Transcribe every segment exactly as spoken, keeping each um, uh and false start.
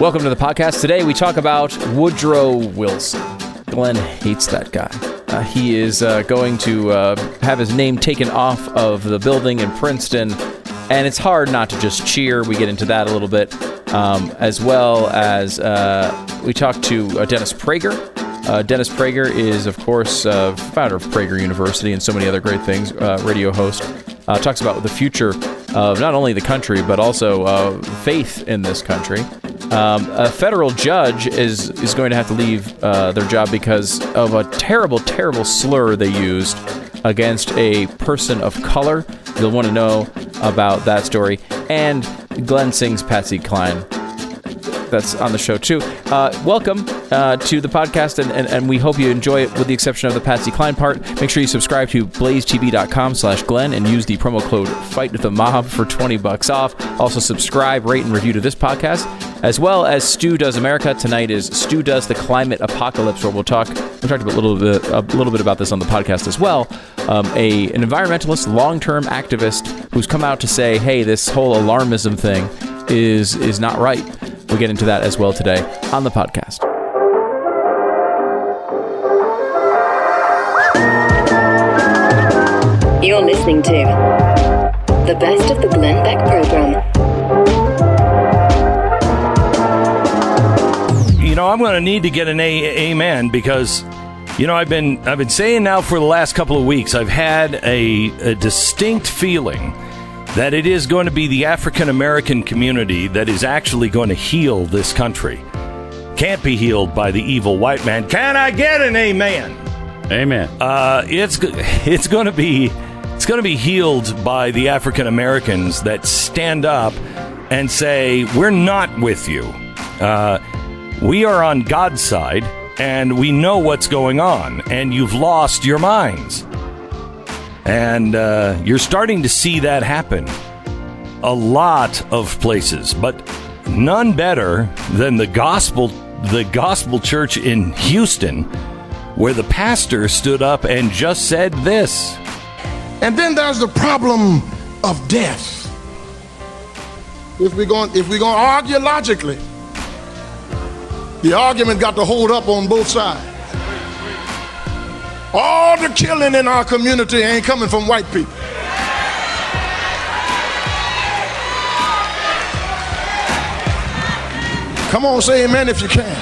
Welcome to the podcast. Today we talk about Woodrow Wilson. Glenn hates that guy. Uh, he is uh, going to uh, have his name taken off of the building in Princeton, and it's hard not to just cheer. We get into that a little bit, um, as well as uh, we talk to uh, Dennis Prager. Uh, Dennis Prager is, of course, uh, founder of Prager University and so many other great things, uh, radio host. Uh, talks about the future of not only the country, but also uh, faith in this country. Um, a federal judge is, is going to have to leave uh, their job because of a terrible, terrible slur they used against a person of color. You'll want to know about that story. And Glenn sings Patsy Cline. That's on the show, too. Uh, welcome uh, to the podcast, and, and, and we hope you enjoy it, with the exception of the Patsy Cline part. Make sure you subscribe to blaze t v dot com slash Glenn and use the promo code FightWithTheMob for twenty bucks off. Also, subscribe, rate, and review to this podcast, as well as Stu Does America. Tonight is Stu Does the Climate Apocalypse, where we'll talk. We talked a little bit a little bit about this on the podcast as well. Um, a an environmentalist, long-term activist who's come out to say, "Hey, this whole alarmism thing is is not right." We'll get into that as well today on the podcast. You're listening to the best of the Glenn Beck program. You know, I'm going to need to get an a- amen because, you know, I've been I've been saying now for the last couple of weeks, I've had a, a distinct feeling that it is going to be the African-American community that is actually going to heal this country. Can't be healed by the evil white man. Can I get an amen? Amen. Uh, it's it's going to be it's going to be healed by the African-Americans that stand up and say, we're not with you. Uh, we are on God's side, and we know what's going on, and you've lost your minds. And uh, you're starting to see that happen a lot of places, but none better than the gospel, the gospel church in Houston, where the pastor stood up and just said this. And then there's the problem of death. If we're going, if we're going to argue logically, the argument got to hold up on both sides. All the killing in our community ain't coming from white people. Come on, say amen if you can.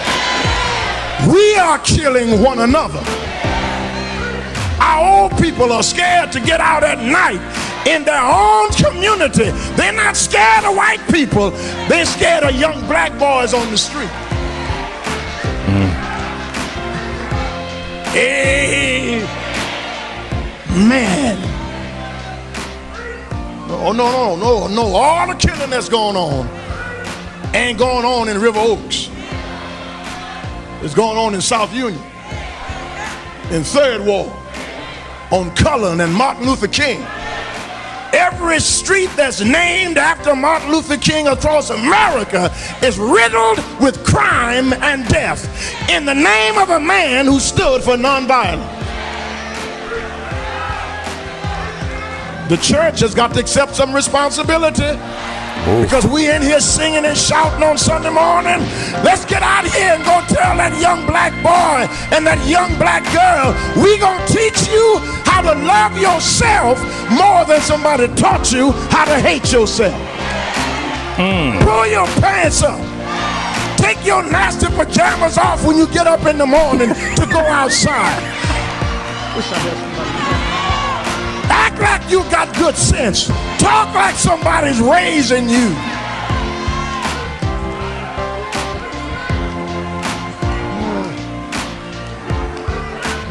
We are killing one another. Our old people are scared to get out at night in their own community. They're not scared of white people. They're scared of young black boys on the street. Amen. Oh, no, no, no, no. All the killing that's going on ain't going on in River Oaks. It's going on in South Union, in Third Ward, on Cullen and Martin Luther King. Every street that's named after Martin Luther King across America is riddled with crime and death in the name of a man who stood for nonviolence. The church has got to accept some responsibility. Ooh. Because we in here singing and shouting on Sunday morning. Let's get out here and go tell that young black boy and that young black girl, we gonna teach you how to love yourself more than somebody taught you how to hate yourself. Mm. Pull your pants up. Take your nasty pajamas off when you get up in the morning to go outside. Wish I had somebody. Act like you got good sense. Talk like somebody's raising you.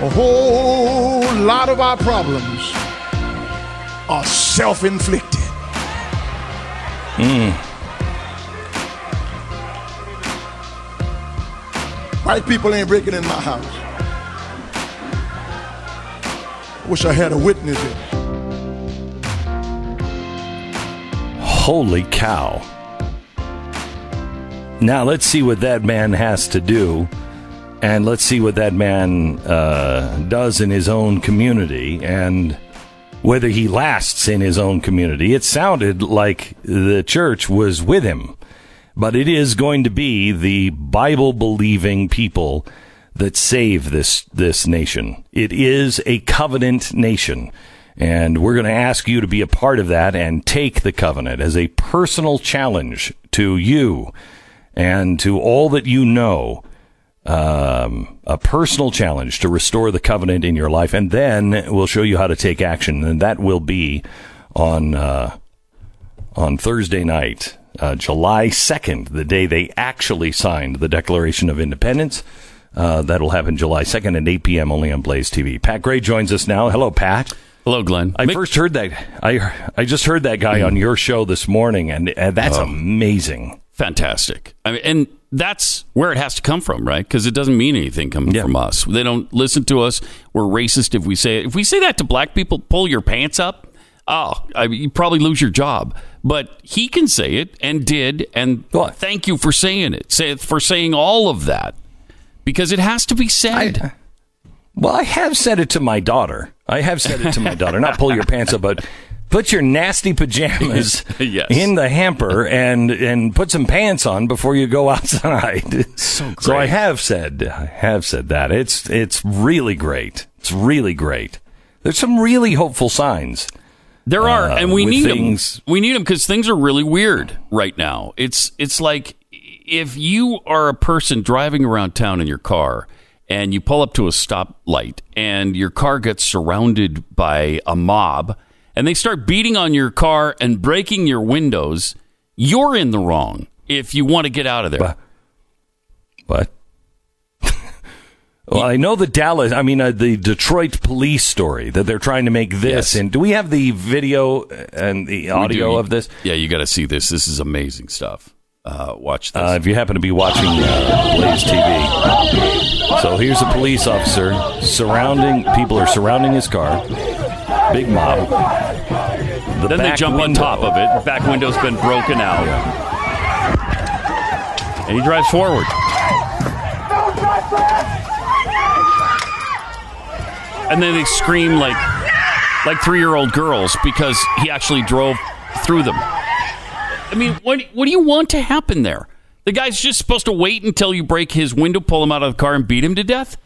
A whole lot of our problems are self-inflicted. Mm. White people ain't breaking in my house. Wish I had a witness here. Holy cow. Now let's see what that man has to do, and let's see what that man uh, does in his own community, and whether he lasts in his own community. It sounded like the church was with him, But it is going to be the Bible-believing people that save this this nation. It is a covenant nation. And we're going to ask you to be a part of that and take the covenant as a personal challenge to you and to all that you know. Um, a personal challenge to restore the covenant in your life. And then we'll show you how to take action. And that will be on uh, on Thursday night, uh, July second, the day they actually signed the Declaration of Independence. Uh, that'll happen July second at eight p.m. only on Blaze T V. Pat Gray joins us now. Hello, Pat. Hello, Glenn. I Make- first heard that. I I just heard that guy mm. on your show this morning, and, and that's oh. amazing. Fantastic. I mean, and that's where it has to come from, right? Because it doesn't mean anything coming yeah. from us. They don't listen to us. We're racist if we say it. If we say that to black people, pull your pants up. Oh, I mean, you probably lose your job. But he can say it and did. And what? Thank you for saying it. Say for saying all of that, because it has to be said. I, well, I have said it to my daughter. I have said it to my daughter. Not pull your pants up, but put your nasty pajamas yes. in the hamper and, and put some pants on before you go outside. So, great. so I have said I have said that. It's it's really great. It's really great. There's some really hopeful signs. There are, uh, and we need things. them. We need them because things are really weird right now. It's it's like if you are a person driving around town in your car and you pull up to a stoplight and your car gets surrounded by a mob, and they start beating on your car and breaking your windows, you're in the wrong if you want to get out of there. What? Well, I know the Dallas, I mean, uh, the Detroit police story that they're trying to make this. Yes. And do we have the video and the audio of this? Yeah, you got to see this. This is amazing stuff. Uh, watch this. Uh, if you happen to be watching uh, Blaze T V. So here's a police officer surrounding, people are surrounding his car. Big mob. The then they jump window. on top of it. Back window's been broken out. Yeah. And he drives forward. And then they scream like like three-year-old girls because he actually drove through them. I mean, what what do you want to happen there? The guy's just supposed to wait until you break his window, pull him out of the car, and beat him to death?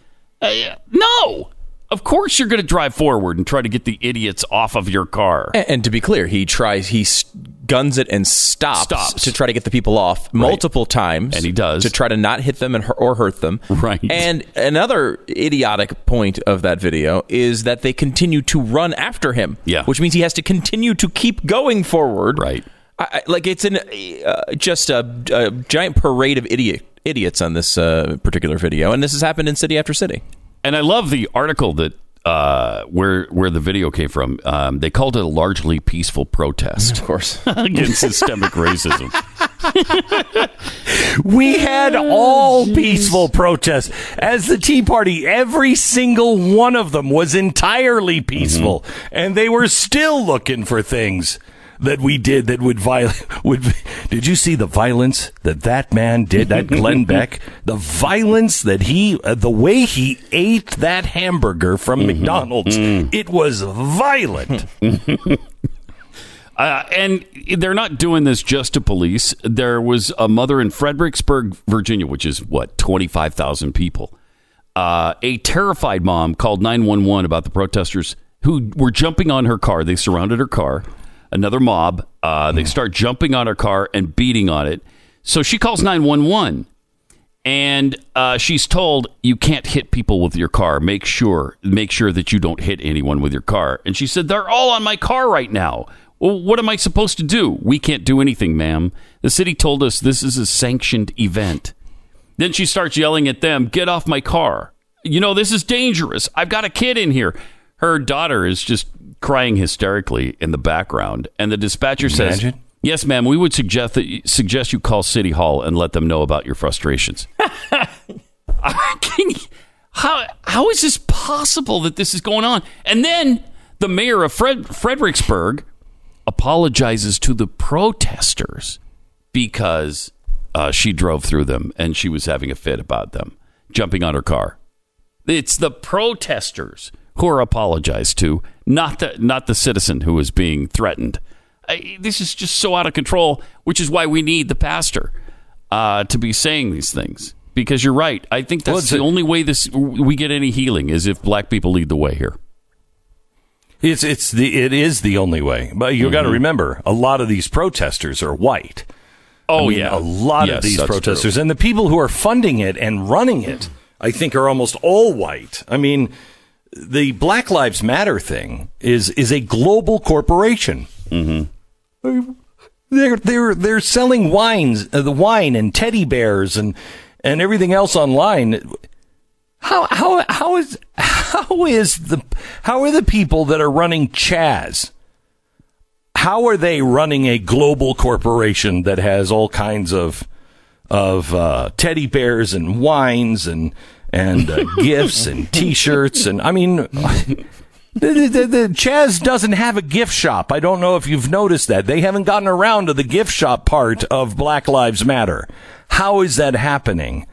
Uh, no! Of course you're going to drive forward and try to get the idiots off of your car. And, and to be clear, he tries, he guns it and stops, stops. to try to get the people off right. multiple times. And he does. To try to not hit them and, or hurt them. Right. And another idiotic point of that video is that they continue to run after him. Yeah. Which means he has to continue to keep going forward. Right. I, like it's an uh, just a, a giant parade of idiot idiots on this uh, particular video. And this has happened in city after city. And I love the article that uh, where where the video came from. Um, they called it a largely peaceful protest, of course, against systemic racism. We had all peaceful protests as the Tea Party. Every single one of them was entirely peaceful, mm-hmm. and they were still looking for things that we did that would violate. Would did you see the violence that that man did? That Glenn Beck, the violence that he, uh, the way he ate that hamburger from mm-hmm. McDonald's, mm. it was violent. uh, and they're not doing this just to police. There was a mother in Fredericksburg, Virginia, which is what twenty-five thousand people. Uh, a terrified mom called nine one one about the protesters who were jumping on her car. They surrounded her car. Another mob. Uh, they start jumping on her car and beating on it. So she calls nine one one, and uh, she's told you can't hit people with your car. Make sure, make sure that you don't hit anyone with your car. And she said, "They're all on my car right now. Well, what am I supposed to do? We can't do anything, ma'am. The city told us this is a sanctioned event." Then she starts yelling at them, "Get off my car! You know this is dangerous. I've got a kid in here." Her daughter is just crying hysterically in the background, and the dispatcher Imagine. says, "Yes, ma'am, we would suggest that you, suggest you call City Hall and let them know about your frustrations." Can you, how how is this possible that this is going on? And then the mayor of Fred, Fredericksburg apologizes to the protesters because uh, she drove through them and she was having a fit about them jumping on her car. It's the protesters who are apologized to, not the not the citizen who is being threatened. I, this is just so out of control, which is why we need the pastor. uh, to be saying these things. Because you're right. I think that's well, the a, only way this we get any healing is if black people lead the way here. It's it's the it is the only way. But you mm-hmm. got to remember, a lot of these protesters are white. Oh I mean, yeah, a lot yes, of these protesters true. And the people who are funding it and running it, I think, are almost all white. I mean, the Black Lives Matter thing is is a global corporation. Mm-hmm. I, they're they're they're selling wines, uh, the wine and teddy bears and. And everything else online. How how how is how is the how are the people that are running CHAZ? How are they running a global corporation that has all kinds of of uh, teddy bears and wines and and uh, gifts and T-shirts and I mean, the, the, the CHAZ doesn't have a gift shop. I don't know if you've noticed that they haven't gotten around to the gift shop part of Black Lives Matter. How is that happening?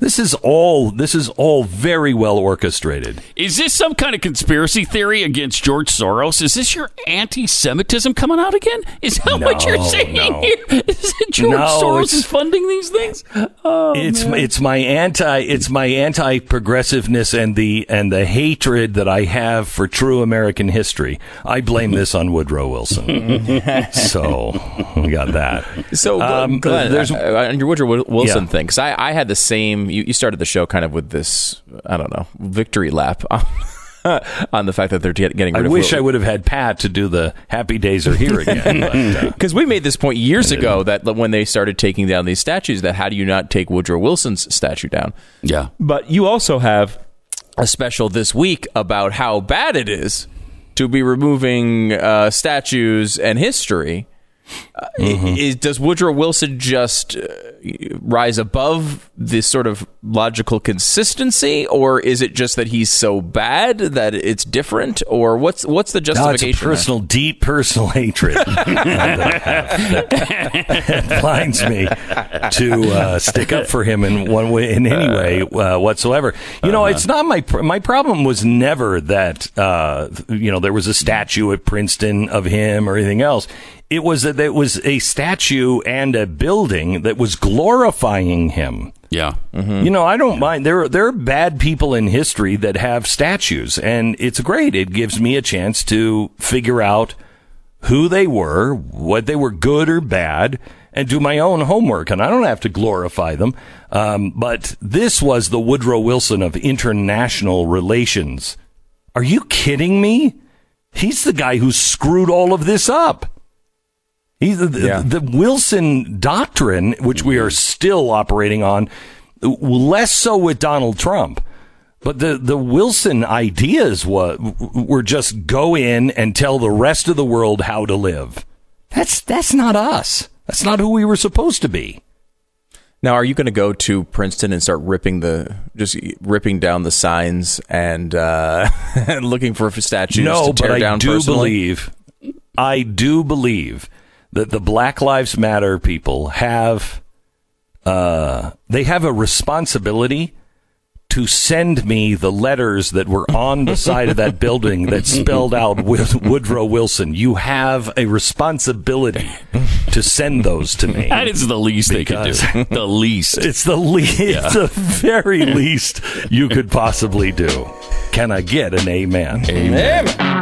This is all this is all very well orchestrated. Is this some kind of conspiracy theory against George Soros? Is this your anti-Semitism coming out again? Is that no, what you're saying no. here? Is it George no, Soros is funding these things? Oh, it's man. it's my anti it's my anti-progressiveness and the and the hatred that I have for true American history. I blame this on Woodrow Wilson. So we got that. So um, Glenn, there's on your Woodrow Wilson yeah. thing, because I, I had the same. You started the show kind of with this, I don't know, victory lap on the fact that they're getting rid of... I wish I would have had Pat to do the happy days are here again. Because uh, we made this point years ago that when they started taking down these statues, that how do you not take Woodrow Wilson's statue down? Yeah. But you also have a special this week about how bad it is to be removing uh, statues and history. Uh, mm-hmm. is, does Woodrow Wilson just uh, rise above this sort of logical consistency, or is it just that he's so bad that it's different, or what's what's the justification? No, it's a personal, there? deep personal hatred that, that, that blinds me to uh, stick up for him in one way, in any way uh, whatsoever. You uh-huh. know, it's not my pr- my problem was never that uh, you know there was a statue at Princeton of him or anything else. It was that it was a statue and a building that was glorifying him. Yeah. Mm-hmm. You know, I don't yeah. mind. There are, there are bad people in history that have statues, and it's great. It gives me a chance to figure out who they were, what they were good or bad, and do my own homework. And I don't have to glorify them. Um, but this was the Woodrow Wilson of international relations. Are you kidding me? He's the guy who screwed all of this up. The, yeah. the Wilson doctrine, which we are still operating on, less so with Donald Trump, but the, the Wilson ideas were, were just go in and tell the rest of the world how to live. That's that's not us. That's not who we were supposed to be. Now, are you going to go to Princeton and start ripping the just ripping down the signs and uh, and looking for statues no, to tear down personally? No, but I do believe. I do believe. That the Black Lives Matter people have, uh, they have a responsibility to send me the letters that were on the side of that building that spelled out Woodrow Wilson. You have a responsibility to send those to me. That is the least they could do. The least. It's the least. Yeah. It's the very least you could possibly do. Can I get an amen? Amen. Amen.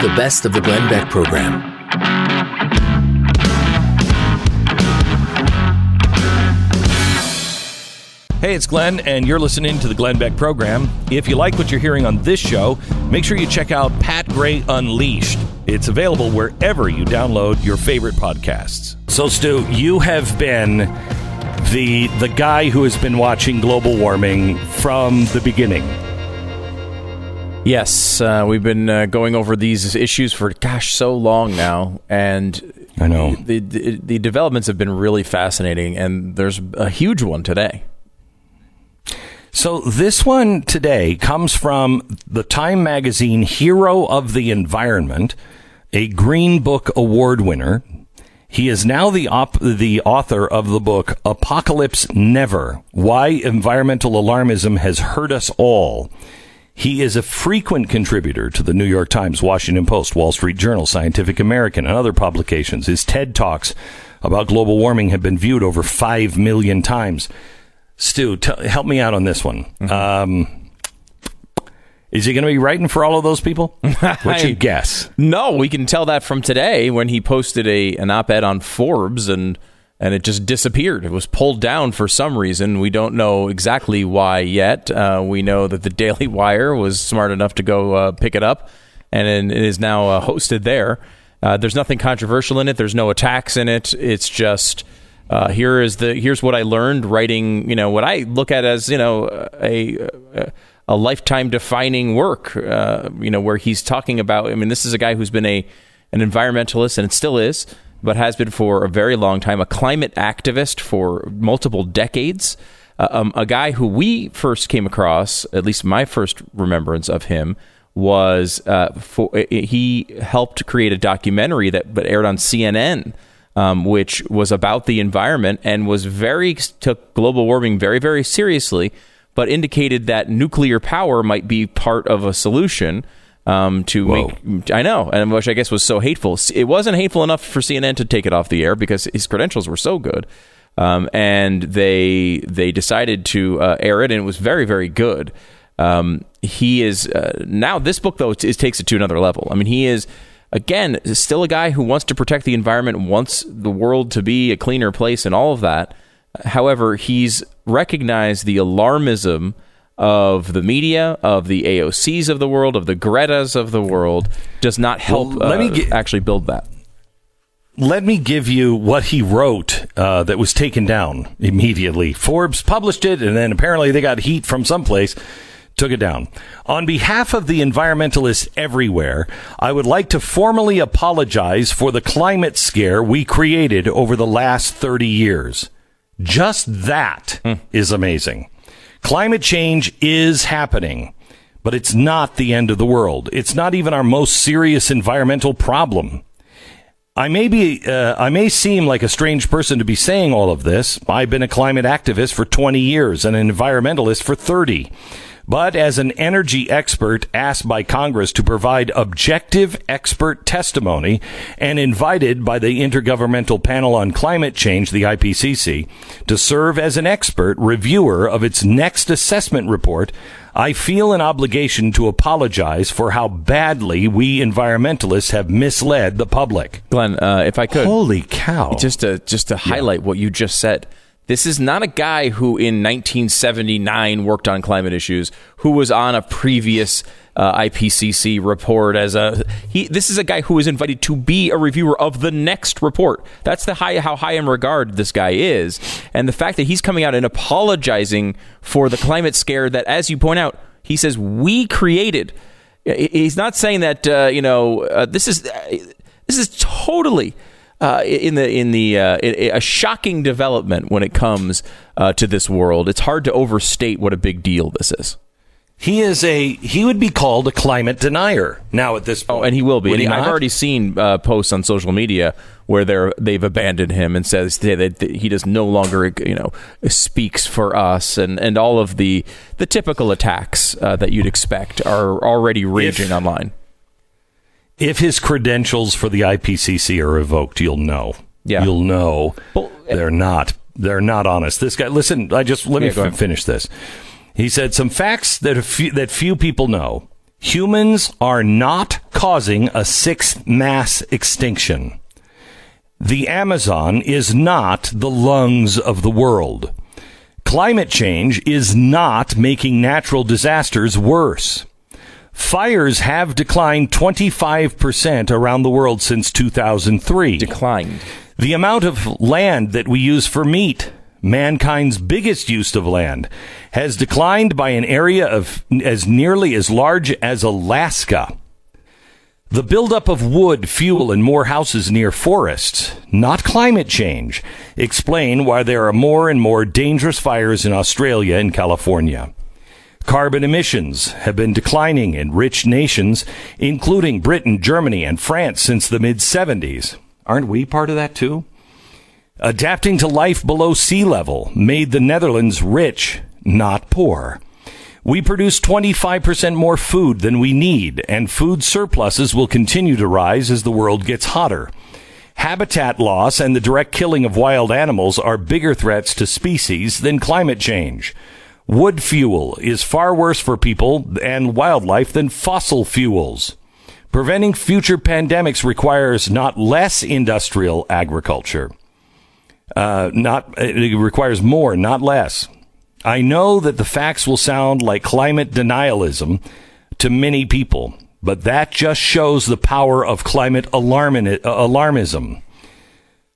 The best of the Glenn Beck program. Hey, it's Glenn, and you're listening to the Glenn Beck program. If you like what you're hearing on this show, make sure you check out Pat Gray Unleashed. It's available wherever you download your favorite podcasts. So, Stu, you have been the the guy who has been watching global warming from the beginning. Yes, uh, we've been uh, going over these issues for, gosh, so long now, and I know the, the the developments have been really fascinating, and there's a huge one today. So this one today comes from the Time Magazine Hero of the Environment, a Green Book Award winner. He is now the op- the author of the book Apocalypse Never: Why Environmental Alarmism Has Hurt Us All. He is a frequent contributor to the New York Times, Washington Post, Wall Street Journal, Scientific American, and other publications. His TED Talks about global warming have been viewed over five million times. Stu, t- help me out on this one. Mm-hmm. Um, is he going to be writing for all of those people? What's your guess? No, we can tell that from today when he posted a an op-ed on Forbes and and it just disappeared. It was pulled down for some reason. We don't know exactly why yet. Uh, we know that the Daily Wire was smart enough to go uh, pick it up, and it is now uh, hosted there. Uh, there's nothing controversial in it. There's no attacks in it. It's just... Uh, here is the here's what I learned writing, you know, what I look at as, you know, a a lifetime defining work, uh, you know, where he's talking about. I mean, this is a guy who's been a an environmentalist, and it still is, but has been for a very long time, a climate activist for multiple decades, uh, um, a guy who we first came across, at least my first remembrance of him was uh, for, he helped create a documentary that but aired on C N N. Um, which was about the environment and was very took global warming very, very seriously, but indicated that nuclear power might be part of a solution um, to Whoa. make. I know, and which I guess was so hateful. It wasn't hateful enough for C N N to take it off the air because his credentials were so good, um, and they they decided to uh, air it, and it was very, very good. Um, he is uh, now this book though it, it takes it to another level. I mean, he is. Again, still a guy who wants to protect the environment, wants the world to be a cleaner place and all of that. However, he's recognized the alarmism of the media, of the A O Cs of the world, of the Gretas of the world, does not help well, let me uh, gi- actually build that. Let me give you what he wrote uh, that was taken down immediately. Forbes published it, and then apparently they got heat from someplace. Took it down. On behalf of the environmentalists everywhere, I would like to formally apologize for the climate scare we created over the last thirty years. Just that mm. is amazing. Climate change is happening, but it's not the end of the world. It's not even our most serious environmental problem. I may be, uh, I may seem like a strange person to be saying all of this. I've been a climate activist for twenty years and an environmentalist for thirty. But as an energy expert asked by Congress to provide objective expert testimony and invited by the Intergovernmental Panel on Climate Change, the I P C C, to serve as an expert reviewer of its next assessment report, I feel an obligation to apologize for how badly we environmentalists have misled the public. Glenn, uh, if I could. Holy cow. Just to, just to yeah. highlight what you just said. This is not a guy who in nineteen seventy-nine worked on climate issues, who was on a previous uh, I P C C report as a he. This is a guy who was invited to be a reviewer of the next report. That's the high how high in regard this guy is. And the fact that he's coming out and apologizing for the climate scare that, as you point out, he says we created. He's not saying that, uh, you know, uh, this is uh, this is totally Uh, in the in the uh, a shocking development when it comes uh, to this world. It's hard to overstate what a big deal this is. He is a he would be called a climate denier now at this point. Oh, and he will be. And he, I've already seen uh, posts on social media where they're they've abandoned him and says that he does no longer, you know, speaks for us, and, and all of the the typical attacks uh, that you'd expect are already raging if- online. If his credentials for the I P C C are revoked, you'll know. Yeah. You'll know well, they're not. They're not honest. This guy. Listen, I just let yeah, me f- finish this. He said some facts that a few, that few people know. Humans are not causing a sixth mass extinction. The Amazon is not the lungs of the world. Climate change is not making natural disasters worse. Fires have declined twenty-five percent around the world since two thousand three. Declined. The amount of land that we use for meat, mankind's biggest use of land, has declined by an area of as nearly as large as Alaska. The buildup of wood, fuel, and more houses near forests, not climate change, explain why there are more and more dangerous fires in Australia and California. Carbon emissions have been declining in rich nations, including Britain, Germany, and France since the mid-seventies. Aren't we part of that, too? Adapting to life below sea level made the Netherlands rich, not poor. We produce twenty-five percent more food than we need, and food surpluses will continue to rise as the world gets hotter. Habitat loss and the direct killing of wild animals are bigger threats to species than climate change. Wood fuel is far worse for people and wildlife than fossil fuels. Preventing future pandemics requires not less industrial agriculture. Uh, not, it requires more, not less. I know that the facts will sound like climate denialism to many people, but that just shows the power of climate alarmin- alarmism.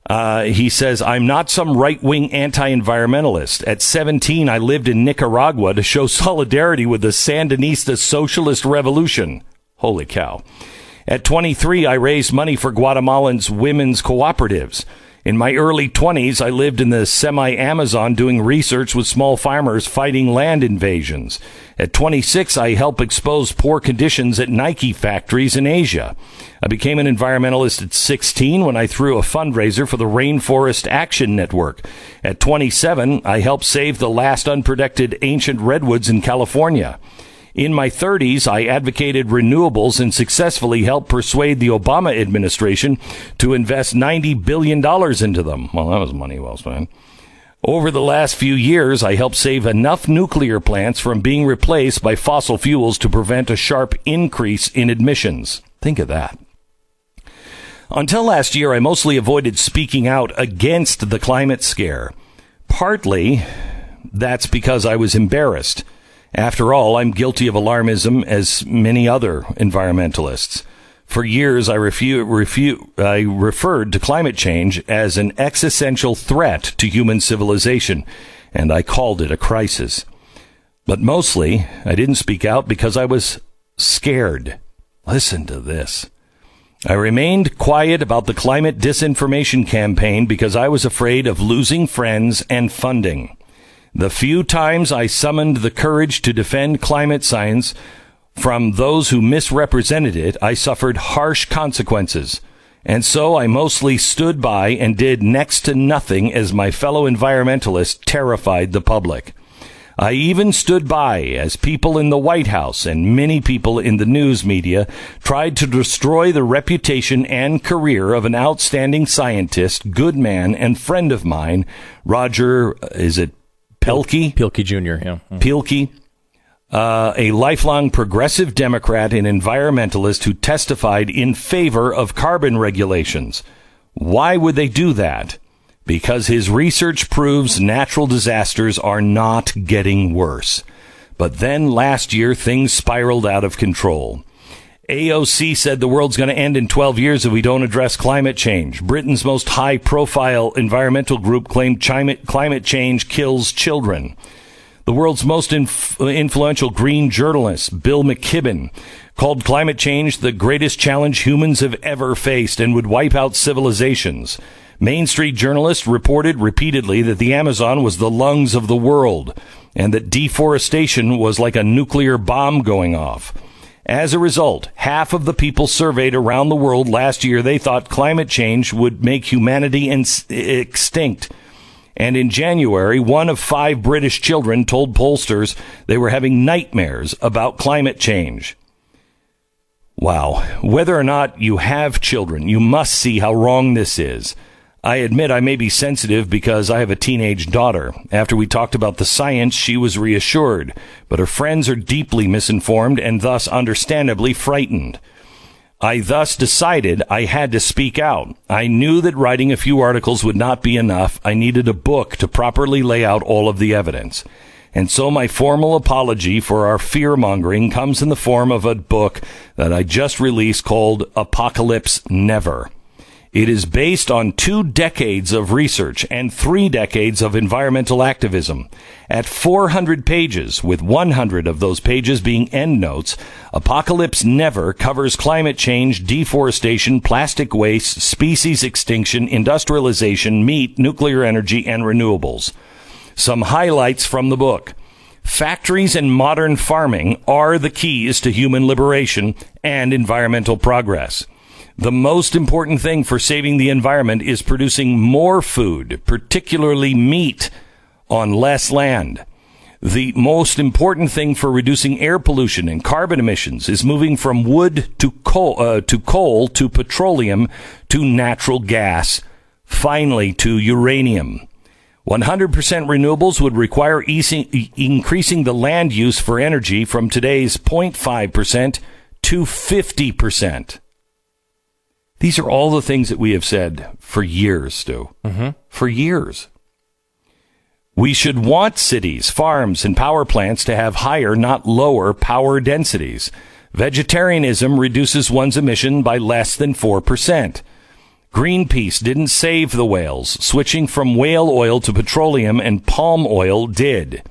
Uh, he says, I'm not some right-wing anti-environmentalist. At seventeen, I lived in Nicaragua to show solidarity with the Sandinista Socialist Revolution. Holy cow. At twenty-three, I raised money for Guatemalan's women's cooperatives. In my early twenties, I lived in the semi-Amazon doing research with small farmers fighting land invasions. At twenty-six, I helped expose poor conditions at Nike factories in Asia. I became an environmentalist at sixteen when I threw a fundraiser for the Rainforest Action Network. At twenty-seven, I helped save the last unprotected ancient redwoods in California. In my thirties, I advocated renewables and successfully helped persuade the Obama administration to invest ninety billion dollars into them. Well, that was money well spent. Over the last few years, I helped save enough nuclear plants from being replaced by fossil fuels to prevent a sharp increase in emissions. Think of that. Until last year, I mostly avoided speaking out against the climate scare. Partly, that's because I was embarrassed. After all, I'm guilty of alarmism as many other environmentalists. For years, I, refu- refu- I referred to climate change as an existential threat to human civilization, and I called it a crisis. But mostly, I didn't speak out because I was scared. Listen to this. I remained quiet about the climate disinformation campaign because I was afraid of losing friends and funding. The few times I summoned the courage to defend climate science from those who misrepresented it, I suffered harsh consequences. And so I mostly stood by and did next to nothing as my fellow environmentalists terrified the public. I even stood by as people in the White House and many people in the news media tried to destroy the reputation and career of an outstanding scientist, good man, and friend of mine, Roger, is it Pielke? Pielke Junior, yeah. Mm. Pielke, uh, a lifelong progressive Democrat and environmentalist who testified in favor of carbon regulations. Why would they do that? Because his research proves natural disasters are not getting worse. But then last year, things spiraled out of control. A O C said the world's going to end in twelve years if we don't address climate change. Britain's most high-profile environmental group claimed climate change kills children. The world's most inf- influential green journalist, Bill McKibben, called climate change the greatest challenge humans have ever faced and would wipe out civilizations. Main Street journalists reported repeatedly that the Amazon was the lungs of the world and that deforestation was like a nuclear bomb going off. As a result, half of the people surveyed around the world last year, they thought climate change would make humanity ins- extinct. And in January, one of five British children told pollsters they were having nightmares about climate change. Wow. Whether or not you have children, you must see how wrong this is. I admit I may be sensitive because I have a teenage daughter. After we talked about the science, she was reassured, but her friends are deeply misinformed and thus understandably frightened. I thus decided I had to speak out. I knew that writing a few articles would not be enough. I needed a book to properly lay out all of the evidence. And so my formal apology for our fear-mongering comes in the form of a book that I just released called Apocalypse Never. It is based on two decades of research and three decades of environmental activism. At four hundred pages, with one hundred of those pages being endnotes, Apocalypse Never covers climate change, deforestation, plastic waste, species extinction, industrialization, meat, nuclear energy, and renewables. Some highlights from the book. Factories and modern farming are the keys to human liberation and environmental progress. The most important thing for saving the environment is producing more food, particularly meat, on less land. The most important thing for reducing air pollution and carbon emissions is moving from wood to coal, uh, to coal, to petroleum, to natural gas, finally to uranium. one hundred percent renewables would require easing, increasing the land use for energy from today's zero point five percent to fifty percent. These are all the things that we have said for years, Stu. Mm-hmm. For years. We should want cities, farms, and power plants to have higher, not lower, power densities. Vegetarianism reduces one's emission by less than four percent. Greenpeace didn't save the whales. Switching from whale oil to petroleum and palm oil did.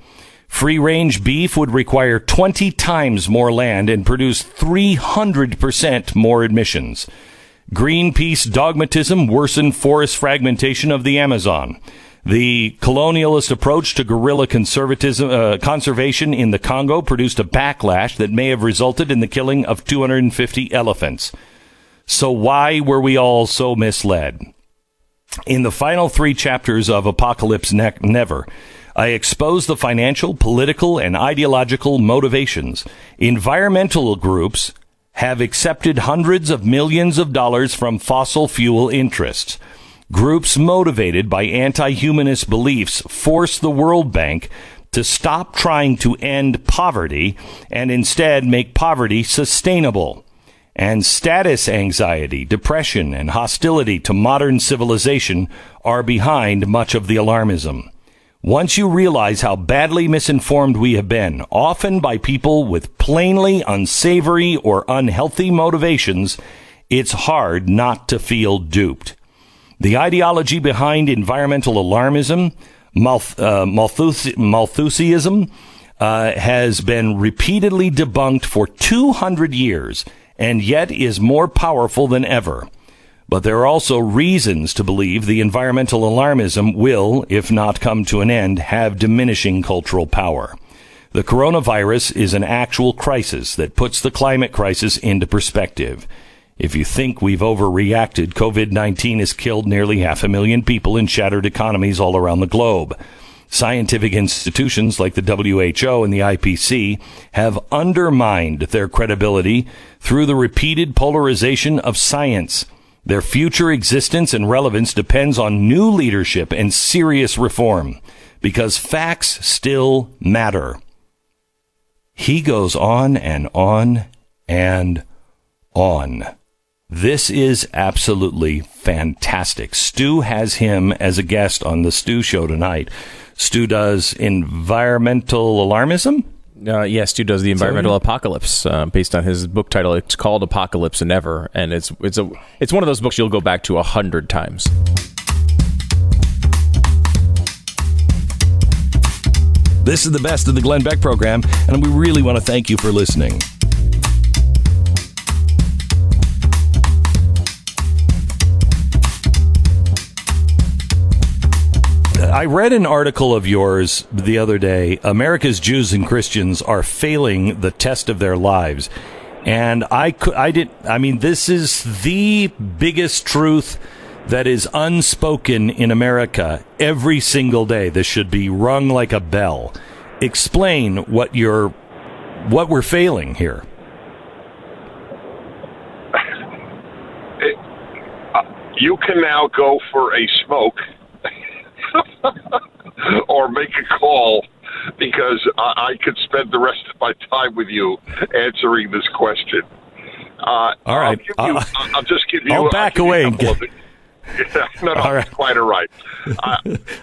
Free-range beef would require twenty times more land and produce three hundred percent more emissions. Greenpeace dogmatism worsened forest fragmentation of the Amazon. The colonialist approach to guerrilla conservatism, uh, conservation in the Congo produced a backlash that may have resulted in the killing of two hundred fifty elephants. So why were we all so misled? In the final three chapters of Apocalypse ne- Never, I expose the financial, political, and ideological motivations. Environmental groups have accepted hundreds of millions of dollars from fossil fuel interests. Groups motivated by anti-humanist beliefs force the World Bank to stop trying to end poverty and instead make poverty sustainable. And status anxiety, depression, and hostility to modern civilization are behind much of the alarmism. Once you realize how badly misinformed we have been, often by people with plainly unsavory or unhealthy motivations, it's hard not to feel duped. The ideology behind environmental alarmism, Malth- uh, Malthus- Malthusianism, uh, has been repeatedly debunked for two hundred years and yet is more powerful than ever. But there are also reasons to believe the environmental alarmism will, if not come to an end, have diminishing cultural power. The coronavirus is an actual crisis that puts the climate crisis into perspective. If you think we've overreacted, covid nineteen has killed nearly half a million people and shattered economies all around the globe. Scientific institutions like the W H O and the I P C C have undermined their credibility through the repeated polarization of science. Their future existence and relevance depends on new leadership and serious reform, because facts still matter. He goes on and on and on. This is absolutely fantastic. Stu has him as a guest on the Stu Show tonight. Stu does environmental alarmism? Uh, yeah, Stu does the environmental so, apocalypse uh, based on his book title. It's called Apocalypse Never, and it's it's a it's one of those books you'll go back to a hundred times. This is the best of the Glenn Beck program, and we really want to thank you for listening. I read an article of yours the other day. America's Jews and Christians are failing the test of their lives. And I could, I did, I mean, this is the biggest truth that is unspoken in America every single day. This should be rung like a bell. Explain what you're, what we're failing here. It, uh, you can now go for a smoke or make a call, because I, I could spend the rest of my time with you answering this question. Uh, all right. I'll, you, uh, I'll just give you I'll back I'll away. A couple of it. Yeah, no, no, all right. Quite all right. Uh,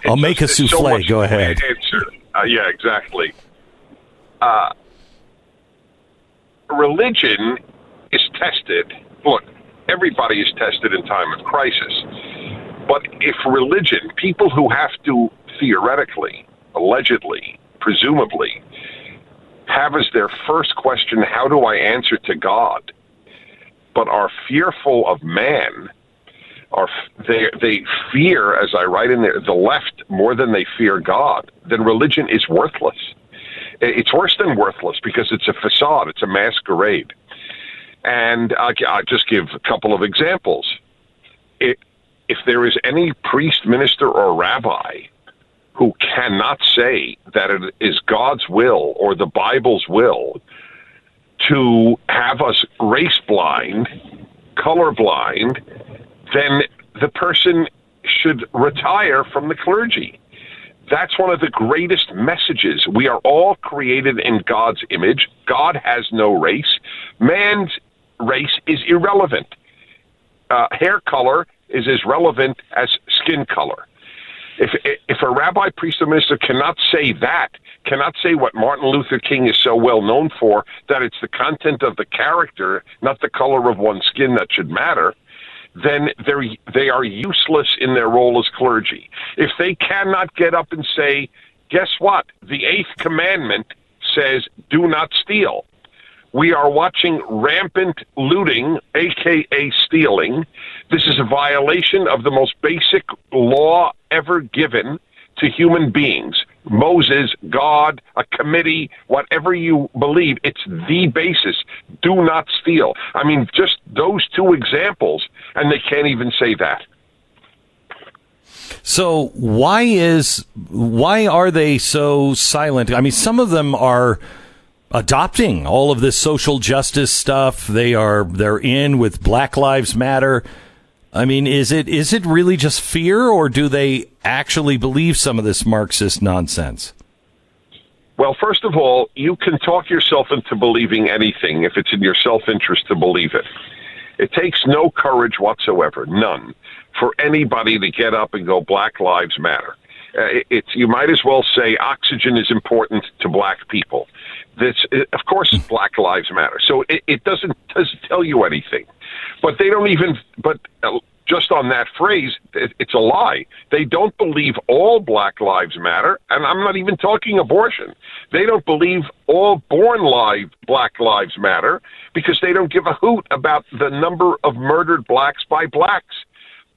I'll make just, a souffle. So go ahead. Answer. Uh, yeah, exactly. Uh, religion is tested. Look, everybody is tested in time of crisis. But if religion, people who have to theoretically, allegedly, presumably, have as their first question, how do I answer to God, but are fearful of man, are they, they fear, as I write in there, the left more than they fear God, then religion is worthless. It's worse than worthless because it's a facade, it's a masquerade. And I'll, I'll just give a couple of examples. It, If there is any priest, minister, or rabbi who cannot say that it is God's will or the Bible's will to have us race blind, color blind, then the person should retire from the clergy. That's one of the greatest messages. We are all created in God's image. God has no race. Man's race is irrelevant. Uh, hair color is as relevant as skin color. If, if a rabbi, priest, or minister cannot say that, cannot say what Martin Luther King is so well known for, that it's the content of the character, not the color of one's skin, that should matter, then they're, they are useless in their role as clergy. If they cannot get up and say, guess what? The eighth commandment says, do not steal. We are watching rampant looting, a k a stealing. This is a violation of the most basic law ever given to human beings. Moses, God, a committee, whatever you believe, it's the basis. Do not steal. I mean, just those two examples, and they can't even say that. So why is, why are they so silent? I mean, some of them are adopting all of this social justice stuff. They are, they're in with Black Lives Matter. I mean, is it is it really just fear, or do they actually believe some of this Marxist nonsense? Well, first of all, you can talk yourself into believing anything if it's in your self-interest to believe it. It takes no courage whatsoever, none, for anybody to get up and go Black Lives Matter. Uh, it's, you might as well say oxygen is important to black people. This, of course, Black Lives Matter. So it, it doesn't, doesn't tell you anything. But they don't even, but just on that phrase, it, it's a lie. They don't believe all Black Lives Matter, and I'm not even talking abortion. They don't believe all born live Black Lives Matter because they don't give a hoot about the number of murdered blacks by blacks.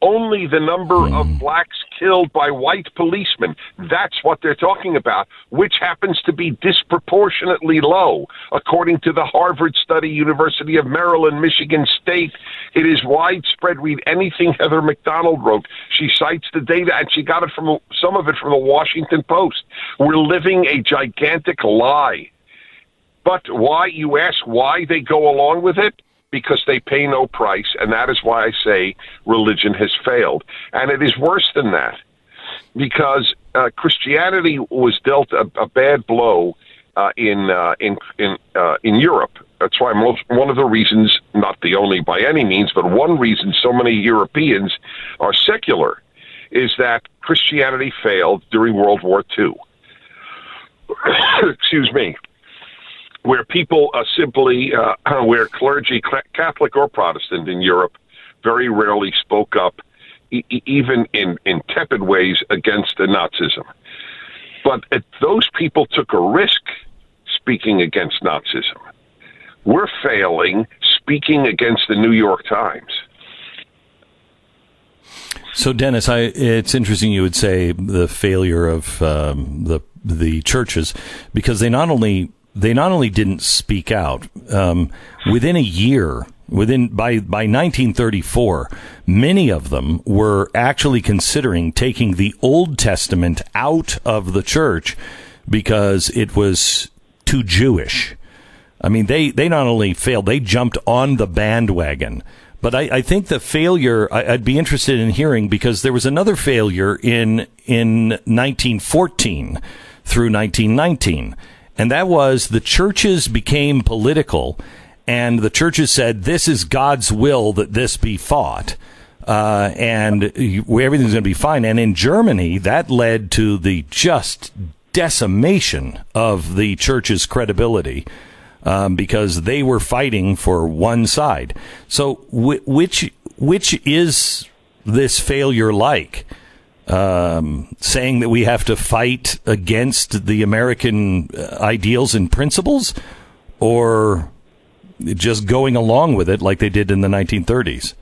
Only the number of blacks killed by white policemen. That's what they're talking about, which happens to be disproportionately low. According to the Harvard study, University of Maryland, Michigan State, it is widespread. Read anything Heather McDonald wrote. She cites the data, and she got it from some of it from the Washington Post. We're living a gigantic lie. But why, you ask why they go along with it? Because they pay no price, and that is why I say religion has failed. And it is worse than that, because uh, Christianity was dealt a, a bad blow uh, in uh, in in uh, in Europe. That's why most, one of the reasons, not the only by any means, but one reason so many Europeans are secular, is that Christianity failed during World War Two. Excuse me. Where people uh, simply, uh, where clergy, Catholic or Protestant in Europe, very rarely spoke up, e- even in, in tepid ways, against the Nazism. But uh, those people took a risk speaking against Nazism. We're failing speaking against the New York Times. So, Dennis, I, it's interesting you would say the failure of um, the the churches, because they not only... They not only didn't speak out, um, within a year, within by by nineteen thirty-four, many of them were actually considering taking the Old Testament out of the church because it was too Jewish. I mean, they, they not only failed, they jumped on the bandwagon. But I, I think the failure, I, I'd be interested in hearing, because there was another failure in in nineteen fourteen through nineteen nineteen. And that was the churches became political, and the churches said, this is God's will that this be fought, uh, and everything's going to be fine. And in Germany, that led to the just decimation of the church's credibility, um, because they were fighting for one side. So wh- which which is this failure like? Um, saying that we have to fight against the American ideals and principles, or just going along with it like they did in the nineteen thirties?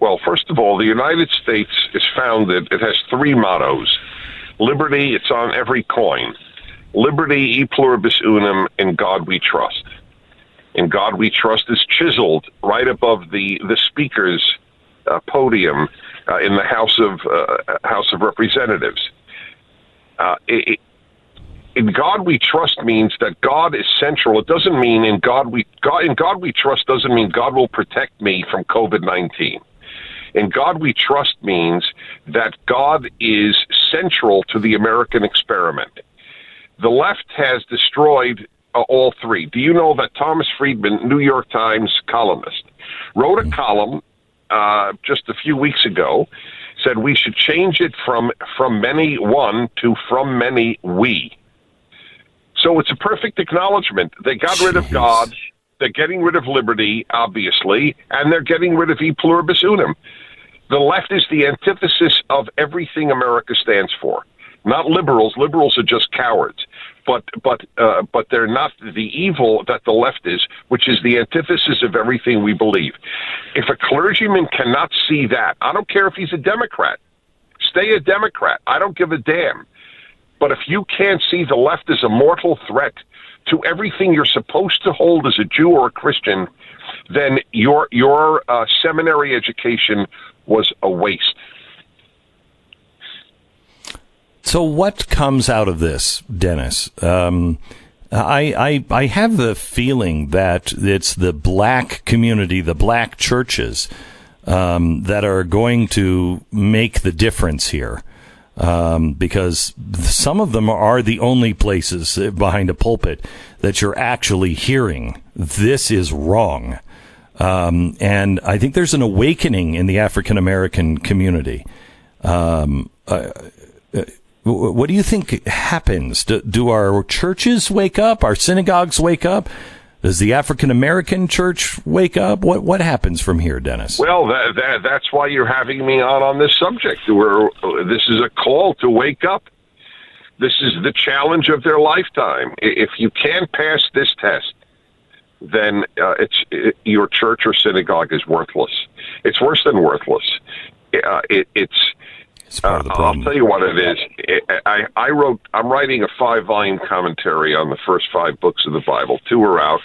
Well, first of all, the United States is founded, it has three mottos. Liberty, it's on every coin. Liberty, e pluribus unum, in God we trust. In God we trust is chiseled right above the, the speaker's uh, podium, Uh, in the House of uh, House of Representatives. Uh, it, in God we trust means that God is central. It doesn't mean in God we God, in God we trust doesn't mean God will protect me from COVID nineteen. In God we trust means that God is central to the American experiment. The left has destroyed uh, all three. Do you know that Thomas Friedman, New York Times columnist, wrote a column uh, just a few weeks ago, said we should change it from from many one to from many we. So it's a perfect acknowledgement. They got Jeez. rid of God. They're getting rid of liberty, obviously, and they're getting rid of e pluribus unum. The left is the antithesis of everything America stands for. Not liberals. Liberals are just cowards. But but uh, but they're not the evil that the left is, which is the antithesis of everything we believe. If a clergyman cannot see that, I don't care if he's a Democrat. Stay a Democrat. I don't give a damn. But if you can't see the left as a mortal threat to everything you're supposed to hold as a Jew or a Christian, then your your uh, seminary education was a waste. So what comes out of this, Dennis? Um, I, I I have the feeling that it's the black community, the black churches, um, that are going to make the difference here, um, because some of them are the only places behind a pulpit that you're actually hearing this is wrong. Um, and I think there's an awakening in the African-American community. Um, uh, uh, What do you think happens? Do, do our churches wake up? Our synagogues wake up? Does the African-American church wake up? What what happens from here, Dennis? Well, that, that, that's why you're having me on on this subject. We're, this is a call to wake up. This is the challenge of their lifetime. If you can't pass this test, then uh, it's it, your church or synagogue is worthless. It's worse than worthless. Uh, it, it's... Uh, I'll tell you what it is. I, I wrote. I'm writing a five-volume commentary on the first five books of the Bible. Two are out.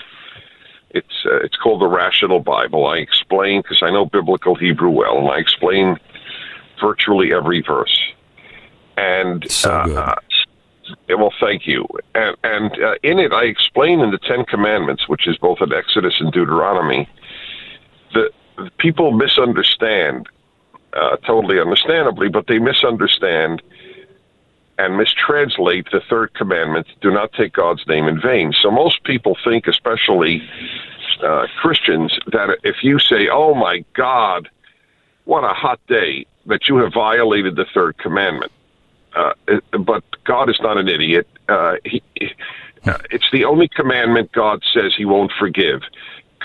It's uh, it's called The Rational Bible. I explain, because I know biblical Hebrew well, and I explain virtually every verse. And so uh, well, thank you. And, and uh, in it, I explain in the Ten Commandments, which is both in Exodus and Deuteronomy, that people misunderstand. Uh, totally understandably, but they misunderstand and mistranslate the third commandment, do not take God's name in vain. So most people think, especially uh, Christians, that if you say, oh my God, what a hot day, that you have violated the third commandment. Uh, but God is not an idiot. Uh, he, uh, it's the only commandment God says he won't forgive.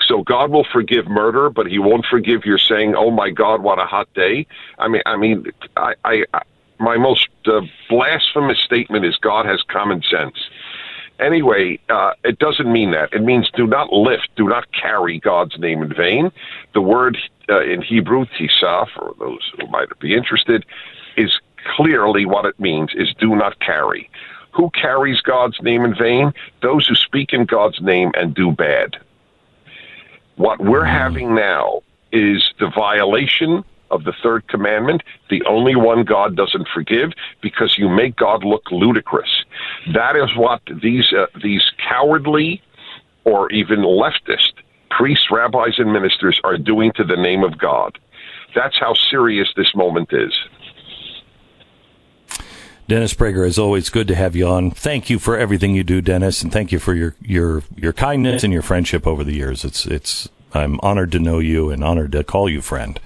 So God will forgive murder, but he won't forgive your saying, oh, my God, what a hot day. I mean, I mean, I, I, I my most uh, blasphemous statement is God has common sense. Anyway, uh, it doesn't mean that. It means do not lift, do not carry God's name in vain. The word uh, in Hebrew, tisaf, for those who might be interested, is clearly what it means, is do not carry. Who carries God's name in vain? Those who speak in God's name and do bad. What we're having now is the violation of the third commandment, the only one God doesn't forgive, because you make God look ludicrous. That is what these uh, these cowardly or even leftist priests, rabbis, and ministers are doing to the name of God. That's how serious this moment is. Dennis Prager, as always, good to have you on. Thank you for everything you do, Dennis, and thank you for your, your, your kindness and your friendship over the years. It's it's I'm honored to know you and honored to call you friend.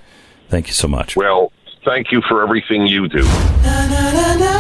Thank you so much. Well, thank you for everything you do.